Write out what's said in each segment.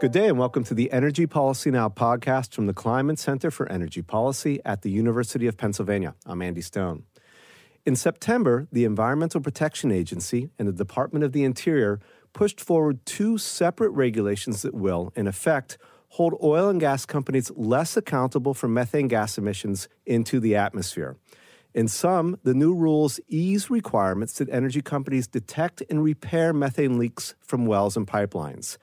Good day and welcome to the Energy Policy Now podcast from the Kleinman Center for Energy Policy at the University of Pennsylvania. I'm Andy Stone. In September, the Environmental Protection Agency and the Department of the Interior pushed forward two separate regulations that will, in effect, hold oil and gas companies less accountable for methane gas emissions into the atmosphere. In sum, the new rules ease requirements that energy companies detect and repair methane leaks from wells and pipelines.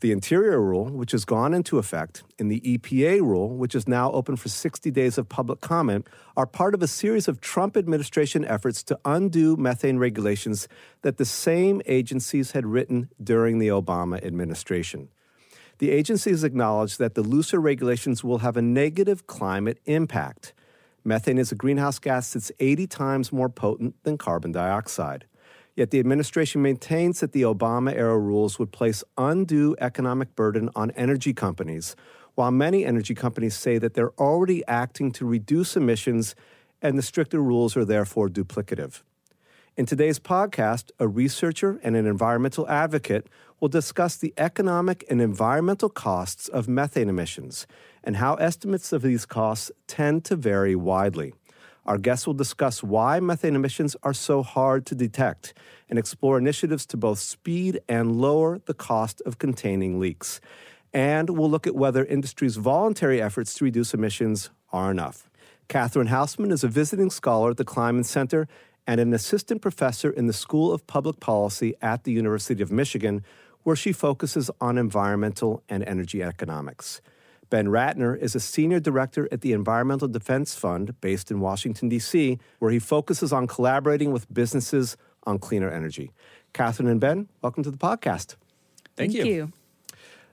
The Interior rule, which has gone into effect, and the EPA rule, which is now open for 60 days of public comment, are part of a series of Trump administration efforts to undo methane regulations that the same agencies had written during the Obama administration. The agencies acknowledge that the looser regulations will have a negative climate impact. Methane is a greenhouse gas that's 80 times more potent than carbon dioxide. Yet the administration maintains that the Obama-era rules would place undue economic burden on energy companies, while many energy companies say that they're already acting to reduce emissions and the stricter rules are therefore duplicative. In today's podcast, a researcher and an environmental advocate will discuss the economic and environmental costs of methane emissions and how estimates of these costs tend to vary widely. Our guests will discuss why methane emissions are so hard to detect and explore initiatives to both speed and lower the cost of containing leaks. And we'll look at whether industry's voluntary efforts to reduce emissions are enough. Catherine Hausman is a visiting scholar at the Kleinman Center and an assistant professor in the School of Public Policy at the University of Michigan, where she focuses on environmental and energy economics. Ben Ratner is a senior director at the Environmental Defense Fund based in Washington, D.C., where he focuses on collaborating with businesses on cleaner energy. Catherine and Ben, welcome to the podcast. Thank you.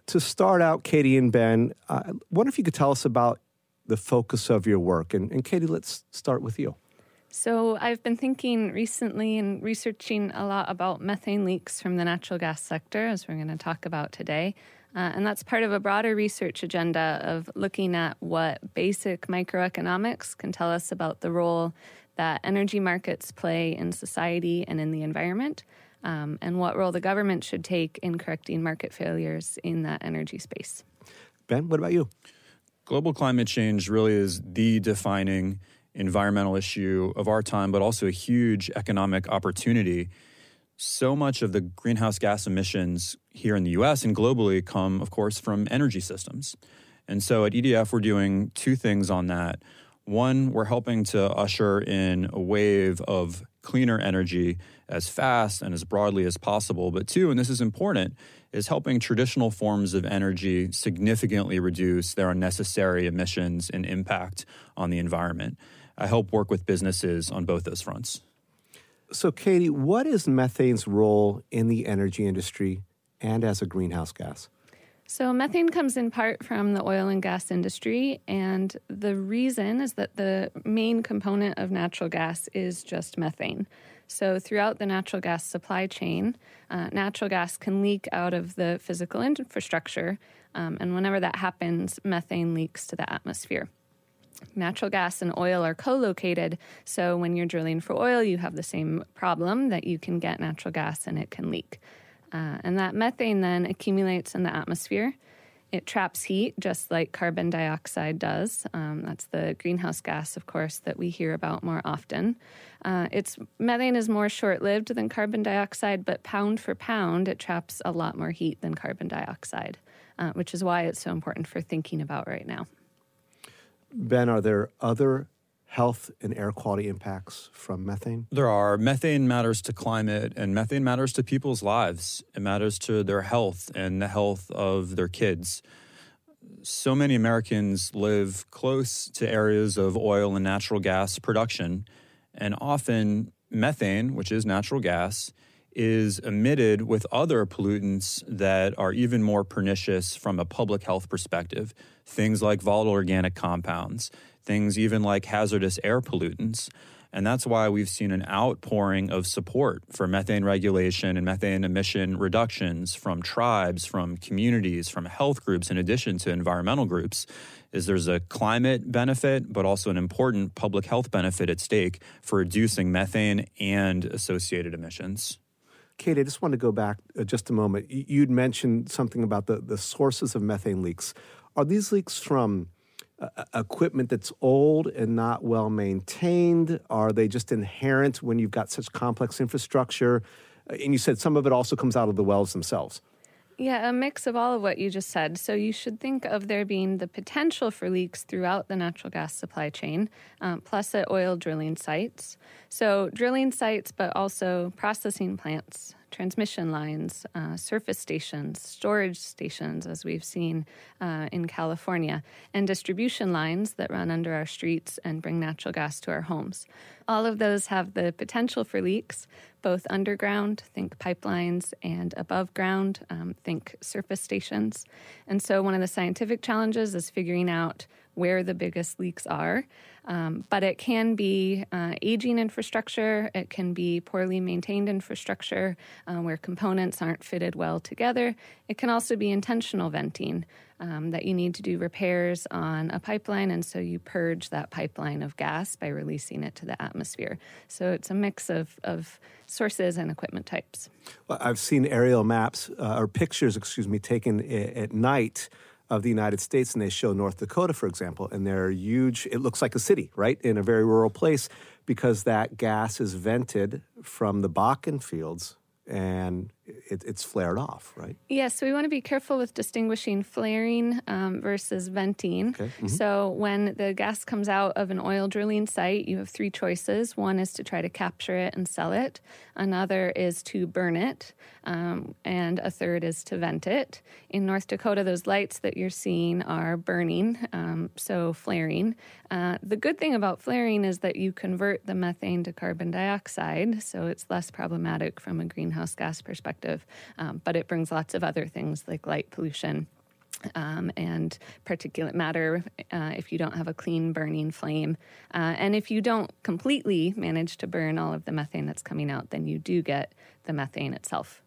To start out, Katie and Ben, I wonder if you could tell us about the focus of your work. And Katie, let's start with you. So I've been thinking recently and researching a lot about methane leaks from the natural gas sector, as we're going to talk about today. And that's part of a broader research agenda of looking at what basic microeconomics can tell us about the role that energy markets play in society and in the environment, and what role the government should take in correcting market failures in that energy space. Ben, what about you? Global climate change really is the defining environmental issue of our time, but also a huge economic opportunity. So much of the greenhouse gas emissions here in the U.S. and globally come, of course, from energy systems. And so at EDF, we're doing two things on that. One, we're helping to usher in a wave of cleaner energy as fast and as broadly as possible. But two, and this is important, is helping traditional forms of energy significantly reduce their unnecessary emissions and impact on the environment. I help work with businesses on both those fronts. So, Katie, what is methane's role in the energy industry and as a greenhouse gas? So methane comes in part from the oil and gas industry, and the reason is that the main component of natural gas is just methane. So throughout the natural gas supply chain, natural gas can leak out of the physical infrastructure, and whenever that happens, methane leaks to the atmosphere. Natural gas and oil are co-located, so when you're drilling for oil, you have the same problem that you can get natural gas and it can leak. And that methane then accumulates in the atmosphere. It traps heat just like carbon dioxide does. That's the greenhouse gas, of course, that we hear about more often. Methane is more short-lived than carbon dioxide, but pound for pound, it traps a lot more heat than carbon dioxide, which is why it's so important for thinking about right now. Ben, are there other health and air quality impacts from methane? There are. Methane matters to climate, and methane matters to people's lives. It matters to their health and the health of their kids. So many Americans live close to areas of oil and natural gas production, and often methane, which is natural gas, is emitted with other pollutants that are even more pernicious from a public health perspective. Things like volatile organic compounds, things even like hazardous air pollutants. And that's why we've seen an outpouring of support for methane regulation and methane emission reductions from tribes, from communities, from health groups, in addition to environmental groups, is there's a climate benefit, but also an important public health benefit at stake for reducing methane and associated emissions. Kate, I just want to go back just a moment. You'd mentioned something about the sources of methane leaks. Are these leaks from equipment that's old and not well maintained? Are they just inherent when you've got such complex infrastructure? And you said some of it also comes out of the wells themselves. Yeah, a mix of all of what you just said. So you should think of there being the potential for leaks throughout the natural gas supply chain, plus at oil drilling sites. So drilling sites, but also processing plants, transmission lines, surface stations, storage stations, as we've seen in California, and distribution lines that run under our streets and bring natural gas to our homes. All of those have the potential for leaks, both underground, think pipelines, and above ground, think surface stations. And so one of the scientific challenges is figuring out where the biggest leaks are. But it can be aging infrastructure, it can be poorly maintained infrastructure where components aren't fitted well together. It can also be intentional venting that you need to do repairs on a pipeline, and so you purge that pipeline of gas by releasing it to the atmosphere. So it's a mix of sources and equipment types. Well, I've seen aerial maps, or pictures, taken at night of the United States, and they show North Dakota, for example, and they're huge. It looks like a city, right, in a very rural place, because that gas is vented from the Bakken fields and it's flared off, right? Yes, so we want to be careful with distinguishing flaring versus venting. Okay. Mm-hmm. So when the gas comes out of an oil drilling site, you have three choices. One is to try to capture it and sell it. Another is to burn it. And a third is to vent it. In North Dakota, those lights that you're seeing are burning, so flaring. The good thing about flaring is that you convert the methane to carbon dioxide, so it's less problematic from a greenhouse gas perspective. But it brings lots of other things like light pollution and particulate matter if you don't have a clean burning flame. And if you don't completely manage to burn all of the methane that's coming out, then you do get the methane itself.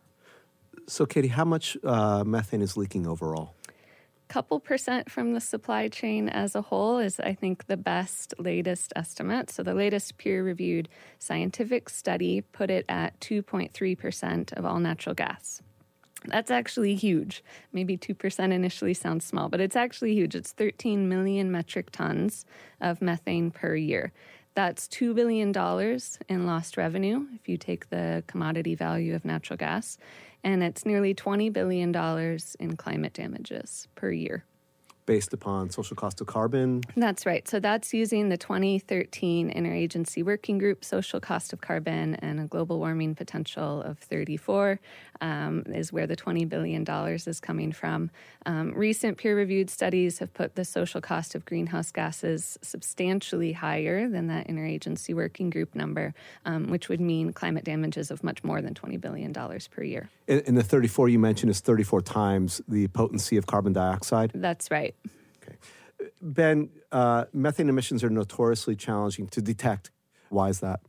So, Katie, how much methane is leaking overall? Couple percent from the supply chain as a whole is, I think, the best latest estimate. So the latest peer-reviewed scientific study put it at 2.3% of all natural gas. That's actually huge. Maybe 2% initially sounds small, but it's actually huge. It's 13 million metric tons of methane per year. That's $2 billion in lost revenue if you take the commodity value of natural gas, and it's nearly $20 billion in climate damages per year. Based upon social cost of carbon? That's right. So that's using the 2013 Interagency Working Group social cost of carbon and a global warming potential of 34 is where the $20 billion is coming from. Recent peer-reviewed studies have put the social cost of greenhouse gases substantially higher than that Interagency Working Group number, which would mean climate damages of much more than $20 billion per year. And the 34 you mentioned is 34 times the potency of carbon dioxide? That's right. Okay. Ben, methane emissions are notoriously challenging to detect. Why is that?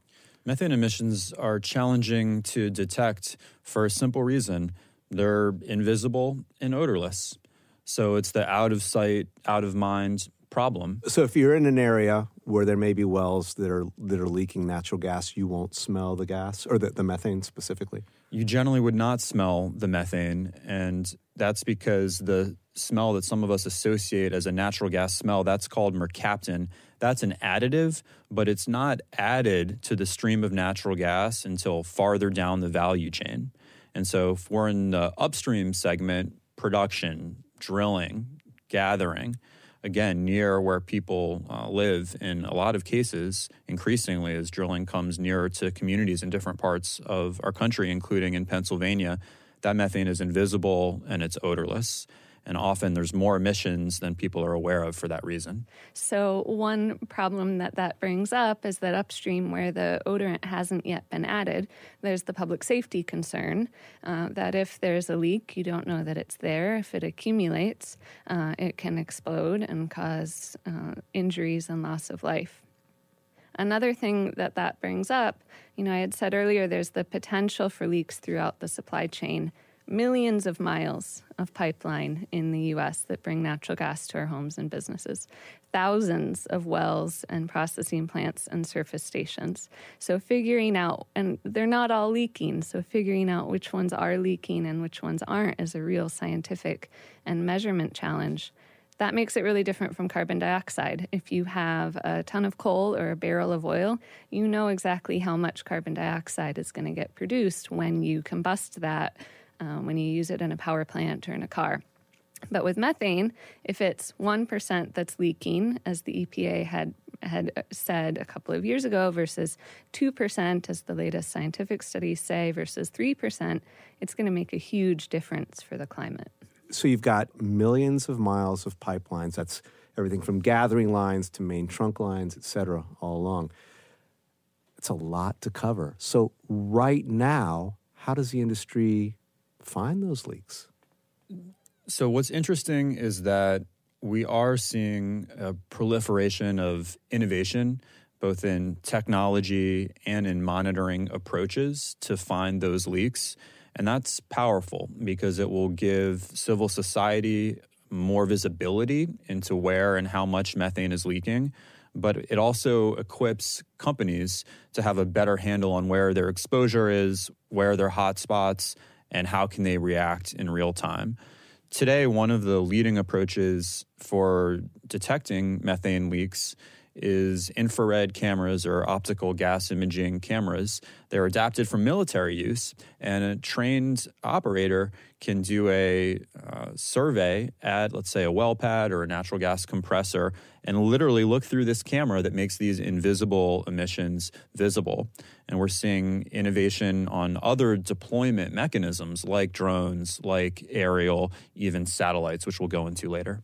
Methane emissions are challenging to detect for a simple reason. They're invisible and odorless. So it's the out of sight, out of mind problem. So if you're in an area where there may be wells that are leaking natural gas, you won't smell the gas or the methane specifically? You generally would not smell the methane, and that's because the smell that some of us associate as a natural gas smell, that's called mercaptan. That's an additive, but it's not added to the stream of natural gas until farther down the value chain. And so if we're in the upstream segment, production, drilling, gathering, again, near where people live in a lot of cases, increasingly as drilling comes nearer to communities in different parts of our country, including in Pennsylvania, that methane is invisible and it's odorless. And often there's more emissions than people are aware of for that reason. So one problem that brings up is that upstream, where the odorant hasn't yet been added, there's the public safety concern that if there's a leak, you don't know that it's there. If it accumulates, it can explode and cause injuries and loss of life. Another thing that brings up, I had said earlier, there's the potential for leaks throughout the supply chain. millions of miles of pipeline in the U.S. that bring natural gas to our homes and businesses, thousands of wells and processing plants and surface stations. So figuring out, and they're not all leaking, so figuring out which ones are leaking and which ones aren't is a real scientific and measurement challenge. That makes it really different from carbon dioxide. If you have a ton of coal or a barrel of oil, you know exactly how much carbon dioxide is going to get produced when you combust that, when you use it in a power plant or in a car. But with methane, if it's 1% that's leaking, as the EPA had said a couple of years ago, versus 2%, as the latest scientific studies say, versus 3%, it's going to make a huge difference for the climate. So you've got millions of miles of pipelines. That's everything from gathering lines to main trunk lines, et cetera, all along. It's a lot to cover. So right now, how does the industry find those leaks? So what's interesting is that we are seeing a proliferation of innovation, both in technology and in monitoring approaches to find those leaks. And that's powerful because it will give civil society more visibility into where and how much methane is leaking. But it also equips companies to have a better handle on where their exposure is, where their hot spots, and how can they react in real time. Today, one of the leading approaches for detecting methane leaks is infrared cameras or optical gas imaging cameras. They're adapted for military use, and a trained operator can do a survey at, let's say, a well pad or a natural gas compressor and literally look through this camera that makes these invisible emissions visible. And we're seeing innovation on other deployment mechanisms like drones, like aerial, even satellites, which we'll go into later.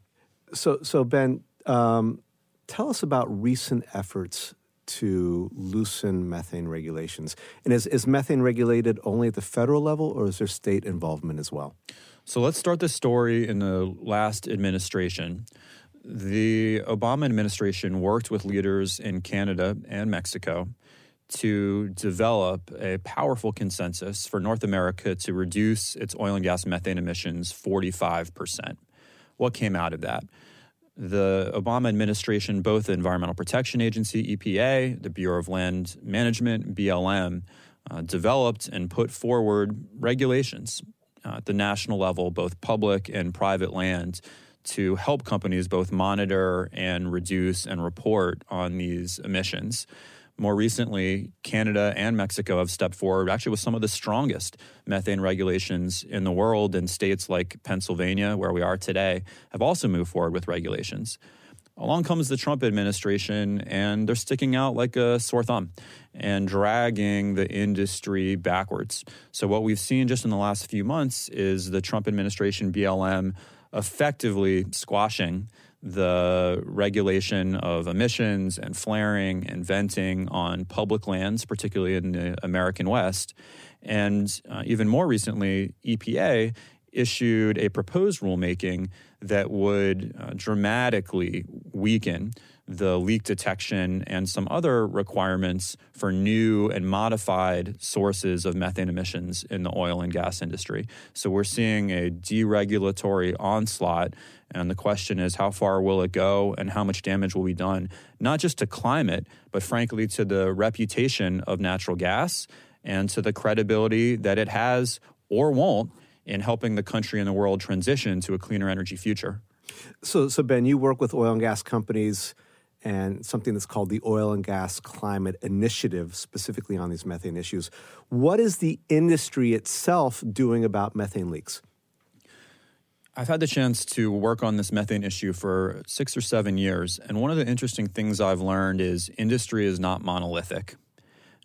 So Ben, tell us about recent efforts to loosen methane regulations. And is methane regulated only at the federal level, or is there state involvement as well? So let's start this story in the last administration. The Obama administration worked with leaders in Canada and Mexico to develop a powerful consensus for North America to reduce its oil and gas methane emissions 45%. What came out of that? The Obama administration, both the Environmental Protection Agency, EPA, the Bureau of Land Management, BLM, developed and put forward regulations at the national level, both public and private land, to help companies both monitor and reduce and report on these emissions. More recently, Canada and Mexico have stepped forward actually with some of the strongest methane regulations in the world, and states like Pennsylvania, where we are today, have also moved forward with regulations. Along comes the Trump administration, and they're sticking out like a sore thumb and dragging the industry backwards. So what we've seen just in the last few months is the Trump administration, BLM, effectively squashing the regulation of emissions and flaring and venting on public lands, particularly in the American West. And even more recently, EPA issued a proposed rulemaking that would dramatically weaken the leak detection and some other requirements for new and modified sources of methane emissions in the oil and gas industry. So we're seeing a deregulatory onslaught, and the question is how far will it go and how much damage will be done, not just to climate, but frankly to the reputation of natural gas and to the credibility that it has or won't in helping the country and the world transition to a cleaner energy future. So Ben, you work with oil and gas companies and something that's called the Oil and Gas Climate Initiative, specifically on these methane issues. What is the industry itself doing about methane leaks? I've had the chance to work on this methane issue for 6 or 7 years, and one of the interesting things I've learned is industry is not monolithic,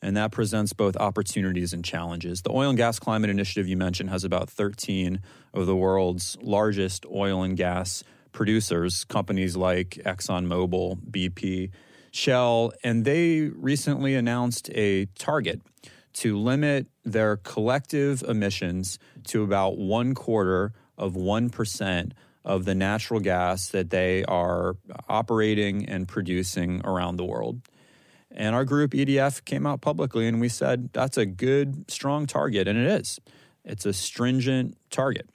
and that presents both opportunities and challenges. The Oil and Gas Climate Initiative you mentioned has about 13 of the world's largest oil and gas producers, companies like ExxonMobil, BP, Shell, and they recently announced a target to limit their collective emissions to about 1/4 of 1% of the natural gas that they are operating and producing around the world. And our group, EDF, came out publicly and we said, that's a good, strong target, and it is. It's a stringent target.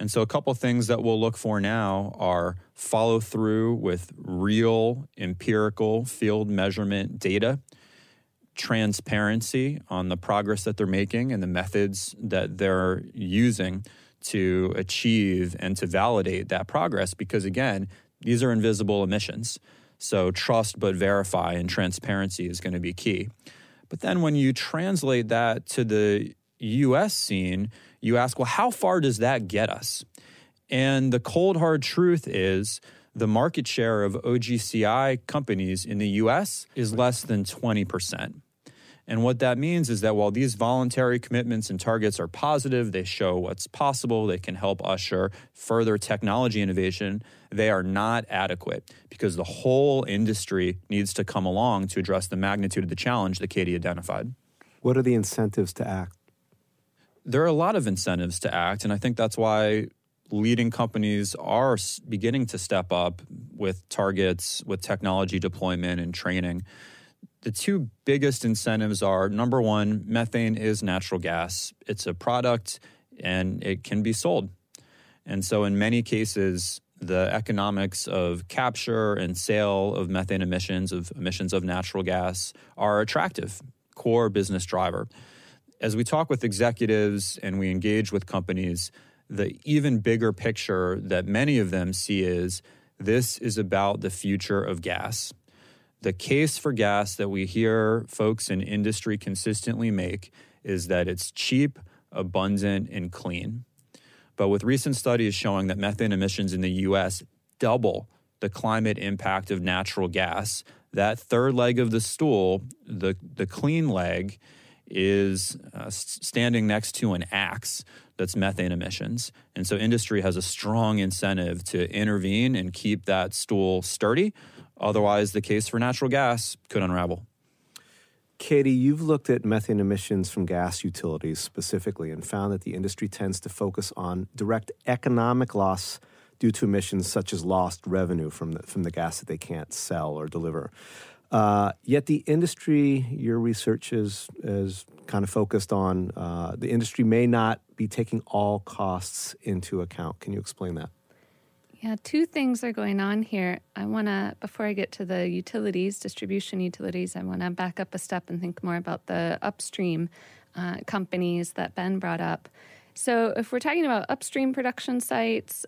And so a couple of things that we'll look for now are follow through with real empirical field measurement data, transparency on the progress that they're making and the methods that they're using to achieve and to validate that progress. Because again, these are invisible emissions. So trust but verify and transparency is going to be key. But then when you translate that to the U.S. scene, you ask, well, how far does that get us? And the cold, hard truth is the market share of OGCI companies in the U.S. is less than 20%. And what that means is that while these voluntary commitments and targets are positive, they show what's possible, they can help usher further technology innovation, they are not adequate because the whole industry needs to come along to address the magnitude of the challenge that Katie identified. What are the incentives to act? There are a lot of incentives to act, and I think that's why leading companies are beginning to step up with targets, with technology deployment and training. The two biggest incentives are, number one, methane is natural gas. It's a product, and it can be sold. And so in many cases, the economics of capture and sale of methane emissions of natural gas, are attractive, core business driver. As we talk with executives and we engage with companies, the even bigger picture that many of them see is this is about the future of gas. The case for gas that we hear folks in industry consistently make is that it's cheap, abundant, and clean. But with recent studies showing that methane emissions in the U.S. double the climate impact of natural gas, that third leg of the stool, the clean leg, is standing next to an axe that's methane emissions. And so industry has a strong incentive to intervene and keep that stool sturdy. Otherwise, the case for natural gas could unravel. Katie, you've looked at methane emissions from gas utilities specifically and found that the industry tends to focus on direct economic loss due to emissions such as lost revenue from the gas that they can't sell or deliver. Yet the industry, your research is kind of focused on, the industry may not be taking all costs into account. Can you explain that? Yeah, two things are going on here. Before I get to the utilities, distribution utilities, I want to back up a step and think more about the upstream companies that Ben brought up. So if we're talking about upstream production sites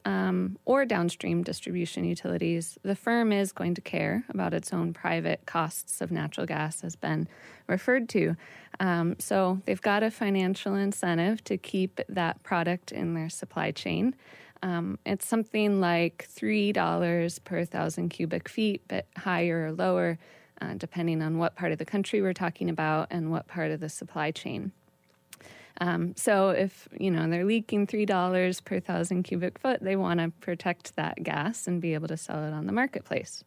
or downstream distribution utilities, the firm is going to care about its own private costs of natural gas, as Ben referred to. So they've got a financial incentive to keep that product in their supply chain. It's something like $3 per 1,000 cubic feet, but higher or lower, depending on what part of the country we're talking about and what part of the supply chain. So if, they're leaking $3 per 1,000 cubic foot, they want to protect that gas and be able to sell it on the marketplace.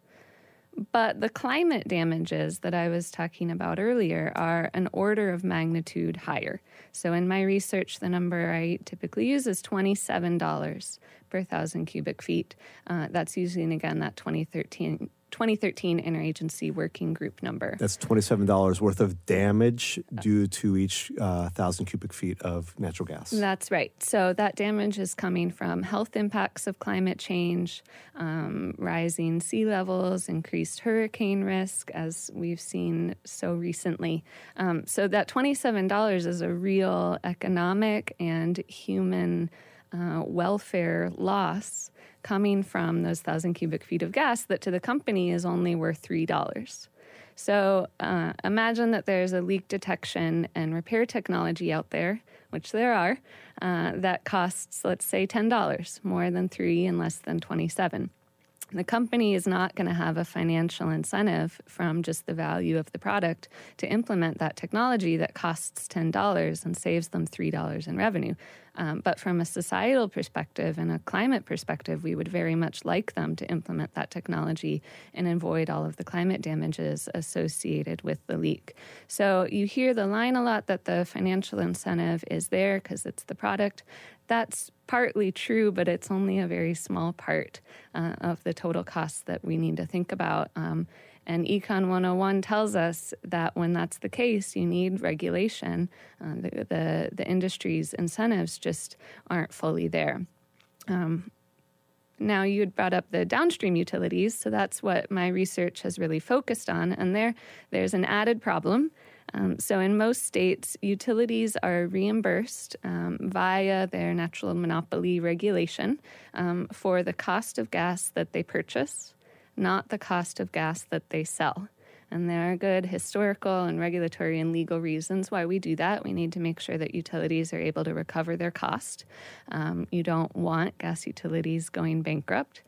But the climate damages that I was talking about earlier are an order of magnitude higher. So in my research, the number I typically use is $27 per 1,000 cubic feet. That's using, again, that 2013 Interagency Working Group number. That's $27 worth of damage due to each 1,000 cubic feet of natural gas. That's right. So that damage is coming from health impacts of climate change, rising sea levels, increased hurricane risk, as we've seen so recently. So that $27 is a real economic and human welfare loss coming from those 1,000 cubic feet of gas that to the company is only worth $3. So imagine that there's a leak detection and repair technology out there, which there are, that costs, let's say, $10, more than $3 and less than $27. The company is not going to have a financial incentive from just the value of the product to implement that technology that costs $10 and saves them $3 in revenue. But from a societal perspective and a climate perspective, we would very much like them to implement that technology and avoid all of the climate damages associated with the leak. So you hear the line a lot that the financial incentive is there because it's the product. That's partly true, but it's only a very small part of the total cost that we need to think about. And Econ 101 tells us that when that's the case, you need regulation. The industry's incentives just aren't fully there. Now, you had brought up the downstream utilities, so that's what my research has really focused on. And there's an added problem. So in most states, utilities are reimbursed via their natural monopoly regulation for the cost of gas that they purchase, not the cost of gas that they sell. And there are good historical and regulatory and legal reasons why we do that. We need to make sure that utilities are able to recover their cost. You don't want gas utilities going bankrupt.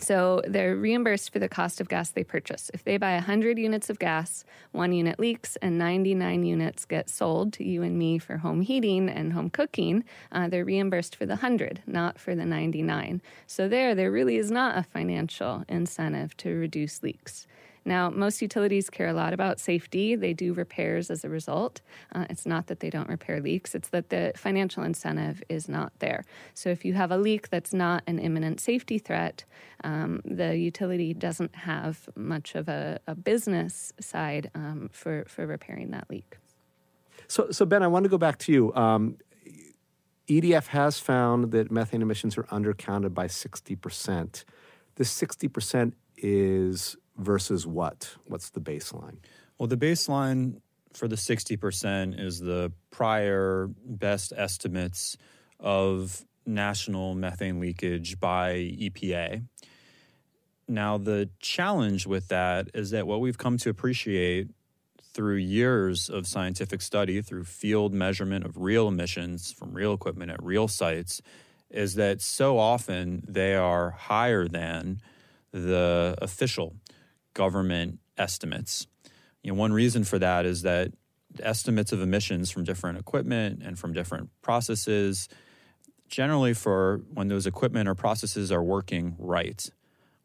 So they're reimbursed for the cost of gas they purchase. If they buy 100 units of gas, 1 unit leaks, and 99 units get sold to you and me for home heating and home cooking, they're reimbursed for the 100, not for the 99. So there really is not a financial incentive to reduce leaks. Now, most utilities care a lot about safety. They do repairs as a result. It's not that they don't repair leaks. It's that the financial incentive is not there. So if you have a leak that's not an imminent safety threat, the utility doesn't have much of a business side for repairing that leak. So Ben, I want to go back to you. EDF has found that methane emissions are undercounted by 60%. This 60% is... versus what? What's the baseline? Well, the baseline for the 60% is the prior best estimates of national methane leakage by EPA. Now, the challenge with that is that what we've come to appreciate through years of scientific study, through field measurement of real emissions from real equipment at real sites, is that so often they are higher than the official government estimates. You know, one reason for that is that estimates of emissions from different equipment and from different processes, generally for when those equipment or processes are working right.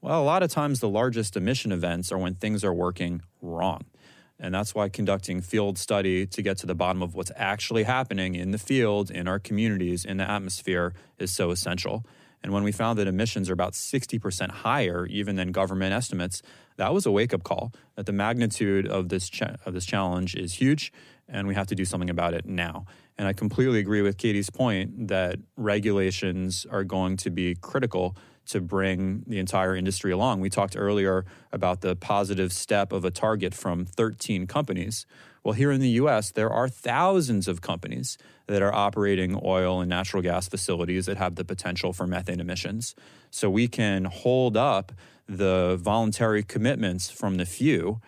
Well, a lot of times the largest emission events are when things are working wrong. And that's why conducting field study to get to the bottom of what's actually happening in the field, in our communities, in the atmosphere is so essential. And when we found that emissions are about 60% higher even than government estimates, that was a wake-up call that the magnitude of this challenge is huge and we have to do something about it now. And I completely agree with Katie's point that regulations are going to be critical to bring the entire industry along. We talked earlier about the positive step of a target from 13 companies. Well, here in the U.S., there are thousands of companies that are operating oil and natural gas facilities that have the potential for methane emissions. So we can hold up the voluntary commitments from the few,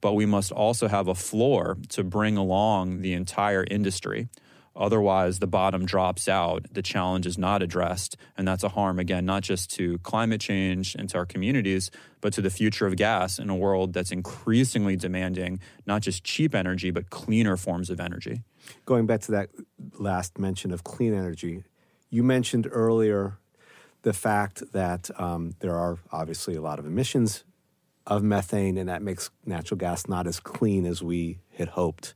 but we must also have a floor to bring along the entire industry. Otherwise, the bottom drops out, the challenge is not addressed, and that's a harm, again, not just to climate change and to our communities, but to the future of gas in a world that's increasingly demanding not just cheap energy, but cleaner forms of energy. Going back to that last mention of clean energy, you mentioned earlier the fact that there are obviously a lot of emissions of methane, and that makes natural gas not as clean as we had hoped.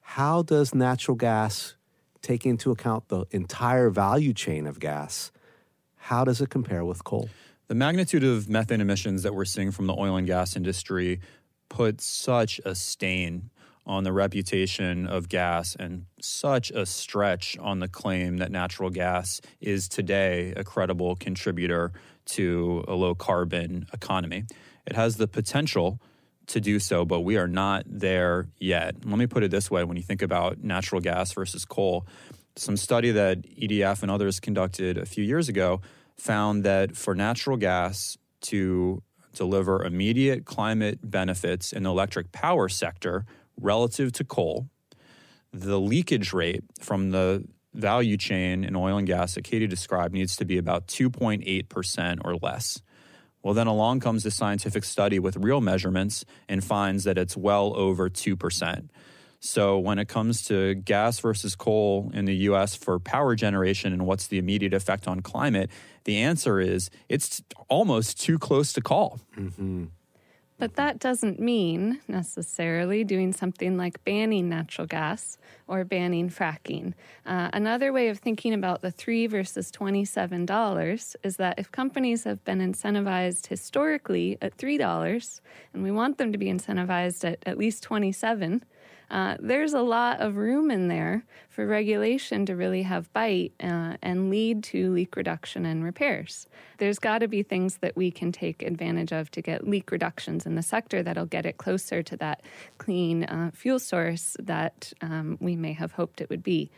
How does natural gas take into account the entire value chain of gas? How does it compare with coal? The magnitude of methane emissions that we're seeing from the oil and gas industry puts such a stain on the reputation of gas and such a stretch on the claim that natural gas is today a credible contributor to a low-carbon economy. It has the potential to do so, but we are not there yet. Let me put it this way. When you think about natural gas versus coal, some study that EDF and others conducted a few years ago found that for natural gas to deliver immediate climate benefits in the electric power sector relative to coal, the leakage rate from the value chain in oil and gas that Katie described needs to be about 2.8% or less. Well, then along comes the scientific study with real measurements and finds that it's well over 2%. So when it comes to gas versus coal in the U.S. for power generation and what's the immediate effect on climate, the answer is it's almost too close to call. Mm-hmm. But that doesn't mean necessarily doing something like banning natural gas or banning fracking. Another way of thinking about the $3 versus $27 is that if companies have been incentivized historically at $3, and we want them to be incentivized at least $27, there's a lot of room in there for regulation to really have bite and lead to leak reduction and repairs. There's got to be things that we can take advantage of to get leak reductions in the sector that'll get it closer to that clean fuel source that we may have hoped it would be.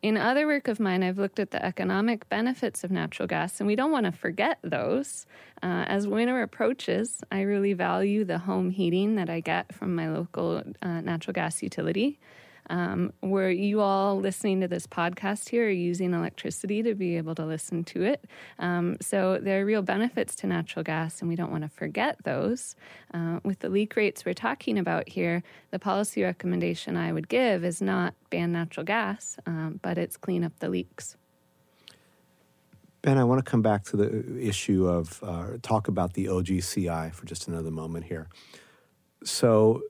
In other work of mine, I've looked at the economic benefits of natural gas, and we don't want to forget those. As winter approaches, I really value the home heating that I get from my local natural gas utility. Were you all listening to this podcast here, or using electricity to be able to listen to it? So there are real benefits to natural gas, and we don't want to forget those. With the leak rates we're talking about here, the policy recommendation I would give is not ban natural gas, but it's clean up the leaks. Ben, I want to come back to the issue of talk about the OGCI for just another moment here. So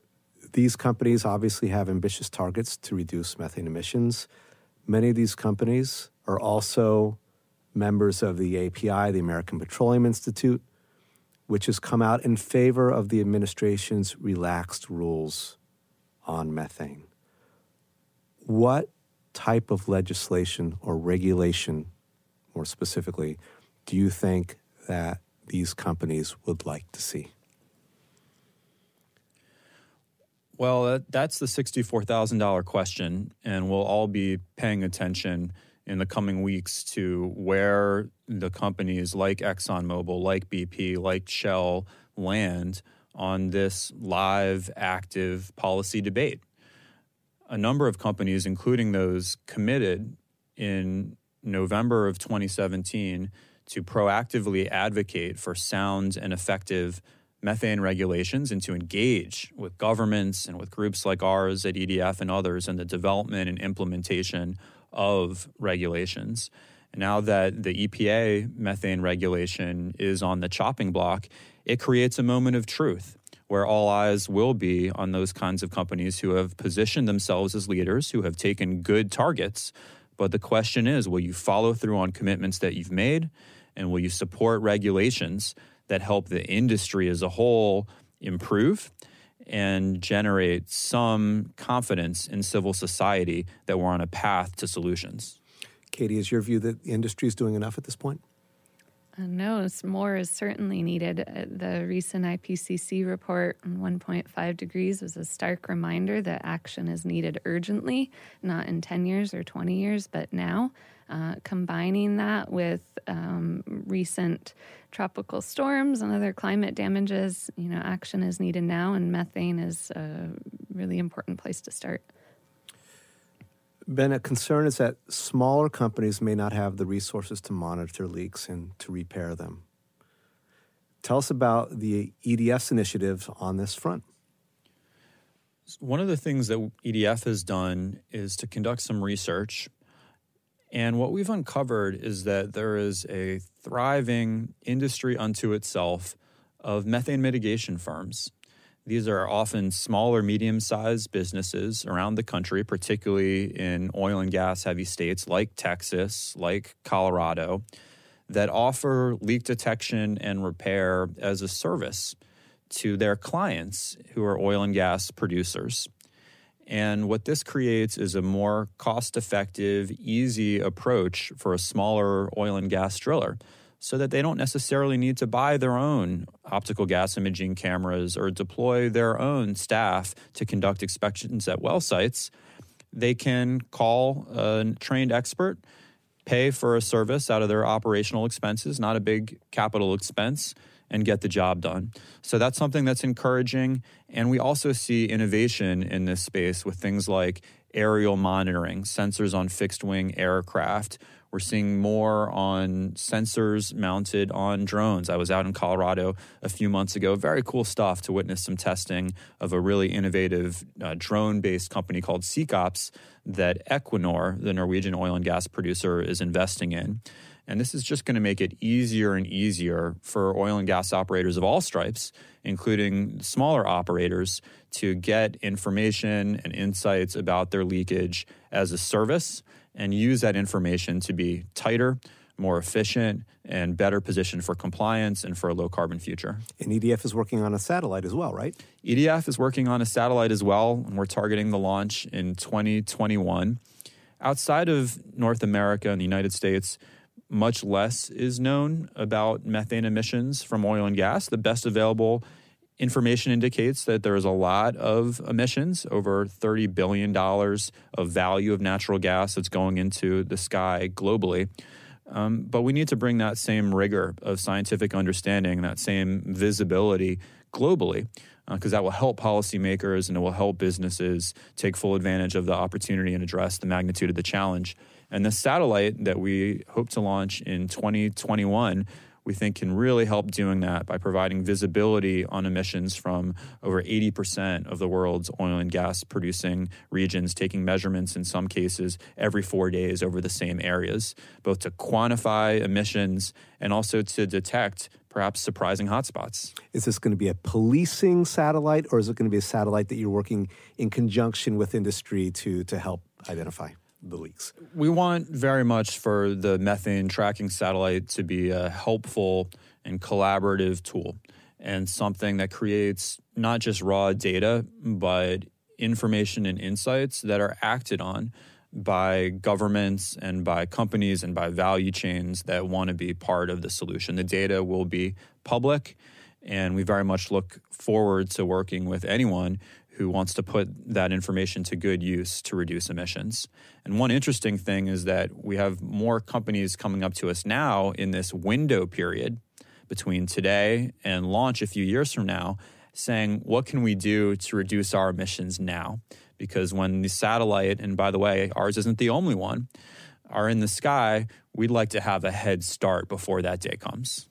these companies obviously have ambitious targets to reduce methane emissions. Many of these companies are also members of the API, the American Petroleum Institute, which has come out in favor of the administration's relaxed rules on methane. What type of legislation or regulation, more specifically, do you think that these companies would like to see? Well, that's the $64,000 question, and we'll all be paying attention in the coming weeks to where the companies like ExxonMobil, like BP, like Shell land on this live, active policy debate. A number of companies, including those committed in November of 2017 to proactively advocate for sound and effective methane regulations and to engage with governments and with groups like ours at EDF and others in the development and implementation of regulations. And now that the EPA methane regulation is on the chopping block, it creates a moment of truth where all eyes will be on those kinds of companies who have positioned themselves as leaders, who have taken good targets. But the question is, will you follow through on commitments that you've made, and will you support regulations that help the industry as a whole improve and generate some confidence in civil society that we're on a path to solutions? Katie, is your view that the industry is doing enough at this point? No, more is certainly needed. The recent IPCC report on 1.5 degrees was a stark reminder that action is needed urgently, not in 10 years or 20 years, but now. Combining that with recent tropical storms and other climate damages, action is needed now, and methane is a really important place to start. Ben, a concern is that smaller companies may not have the resources to monitor leaks and to repair them. Tell us about the EDF's initiative on this front. One of the things that EDF has done is to conduct some research. And what we've uncovered is that there is a thriving industry unto itself of methane mitigation firms. These are often small or medium-sized businesses around the country, particularly in oil and gas-heavy states like Texas, like Colorado, that offer leak detection and repair as a service to their clients who are oil and gas producers. And what this creates is a more cost-effective, easy approach for a smaller oil and gas driller so that they don't necessarily need to buy their own optical gas imaging cameras or deploy their own staff to conduct inspections at well sites. They can call a trained expert, pay for a service out of their operational expenses, not a big capital expense, and get the job done. So that's something that's encouraging. And we also see innovation in this space with things like aerial monitoring, sensors on fixed-wing aircraft. We're seeing more on sensors mounted on drones. I was out in Colorado a few months ago. Very cool stuff to witness some testing of a really innovative drone-based company called SeeKops that Equinor, the Norwegian oil and gas producer, is investing in. And this is just going to make it easier and easier for oil and gas operators of all stripes, including smaller operators, to get information and insights about their leakage as a service and use that information to be tighter, more efficient, and better positioned for compliance and for a low-carbon future. And EDF is working on a satellite as well, right? EDF is working on a satellite as well, and we're targeting the launch in 2021. Outside of North America and the United States, much less is known about methane emissions from oil and gas. The best available information indicates that there is a lot of emissions, over $30 billion of value of natural gas that's going into the sky globally. But we need to bring that same rigor of scientific understanding, that same visibility globally, because that will help policymakers and it will help businesses take full advantage of the opportunity and address the magnitude of the challenge. And the satellite that we hope to launch in 2021, we think can really help doing that by providing visibility on emissions from over 80% of the world's oil and gas producing regions, taking measurements in some cases every 4 days over the same areas, both to quantify emissions and also to detect perhaps surprising hotspots. Is this going to be a policing satellite, or is it going to be a satellite that you're working in conjunction with industry to help identify the leaks? We want very much for the methane tracking satellite to be a helpful and collaborative tool, and something that creates not just raw data, but information and insights that are acted on by governments and by companies and by value chains that want to be part of the solution. The data will be public, and we very much look forward to working with anyone who wants to put that information to good use to reduce emissions. And one interesting thing is that we have more companies coming up to us now in this window period between today and launch a few years from now, saying, what can we do to reduce our emissions now? Because when the satellite, and by the way, ours isn't the only one, are in the sky, we'd like to have a head start before that day comes.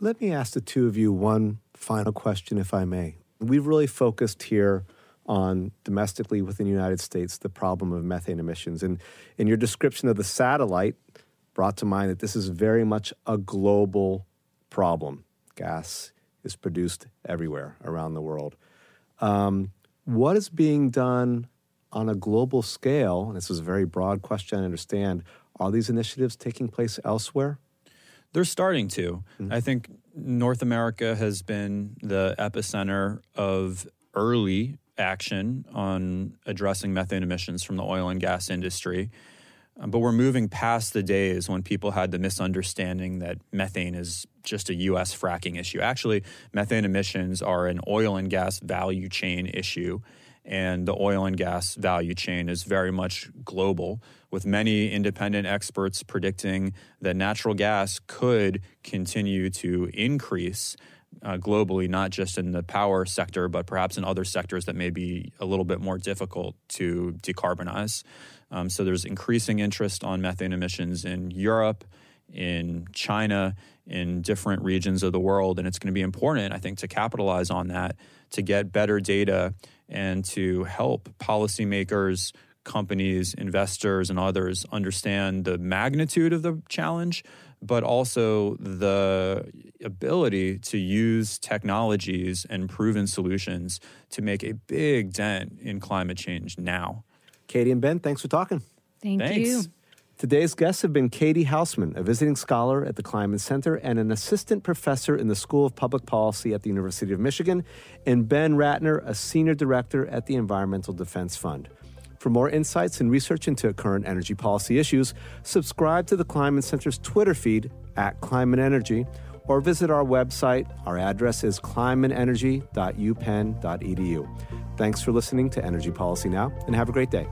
Let me ask the two of you one final question, if I may. We've really focused here on, domestically within the United States, the problem of methane emissions. And in your description of the satellite, brought to mind that this is very much a global problem. Gas is produced everywhere around the world. What is being done on a global scale? And this is a very broad question, I understand. Are these initiatives taking place elsewhere? They're starting to. Mm-hmm. I think North America has been the epicenter of early action on addressing methane emissions from the oil and gas industry. But we're moving past the days when people had the misunderstanding that methane is just a U.S. fracking issue. Actually, methane emissions are an oil and gas value chain issue, and the oil and gas value chain is very much global, with many independent experts predicting that natural gas could continue to increase globally, not just in the power sector, but perhaps in other sectors that may be a little bit more difficult to decarbonize. So there's increasing interest on methane emissions in Europe, in China, in different regions of the world. And it's going to be important, I think, to capitalize on that, to get better data and to help policymakers, companies, investors, and others understand the magnitude of the challenge, but also the ability to use technologies and proven solutions to make a big dent in climate change now. Katie and Ben, thanks for talking. Thanks. Today's guests have been Katie Hausman, a visiting scholar at the Kleinman Center and an assistant professor in the School of Public Policy at the University of Michigan, and Ben Ratner, a senior director at the Environmental Defense Fund. For more insights and research into current energy policy issues, subscribe to the Kleinman Center's Twitter feed, @KleinmanEnergy, or visit our website. Our address is climatenergy.upenn.edu. Thanks for listening to Energy Policy Now, and have a great day.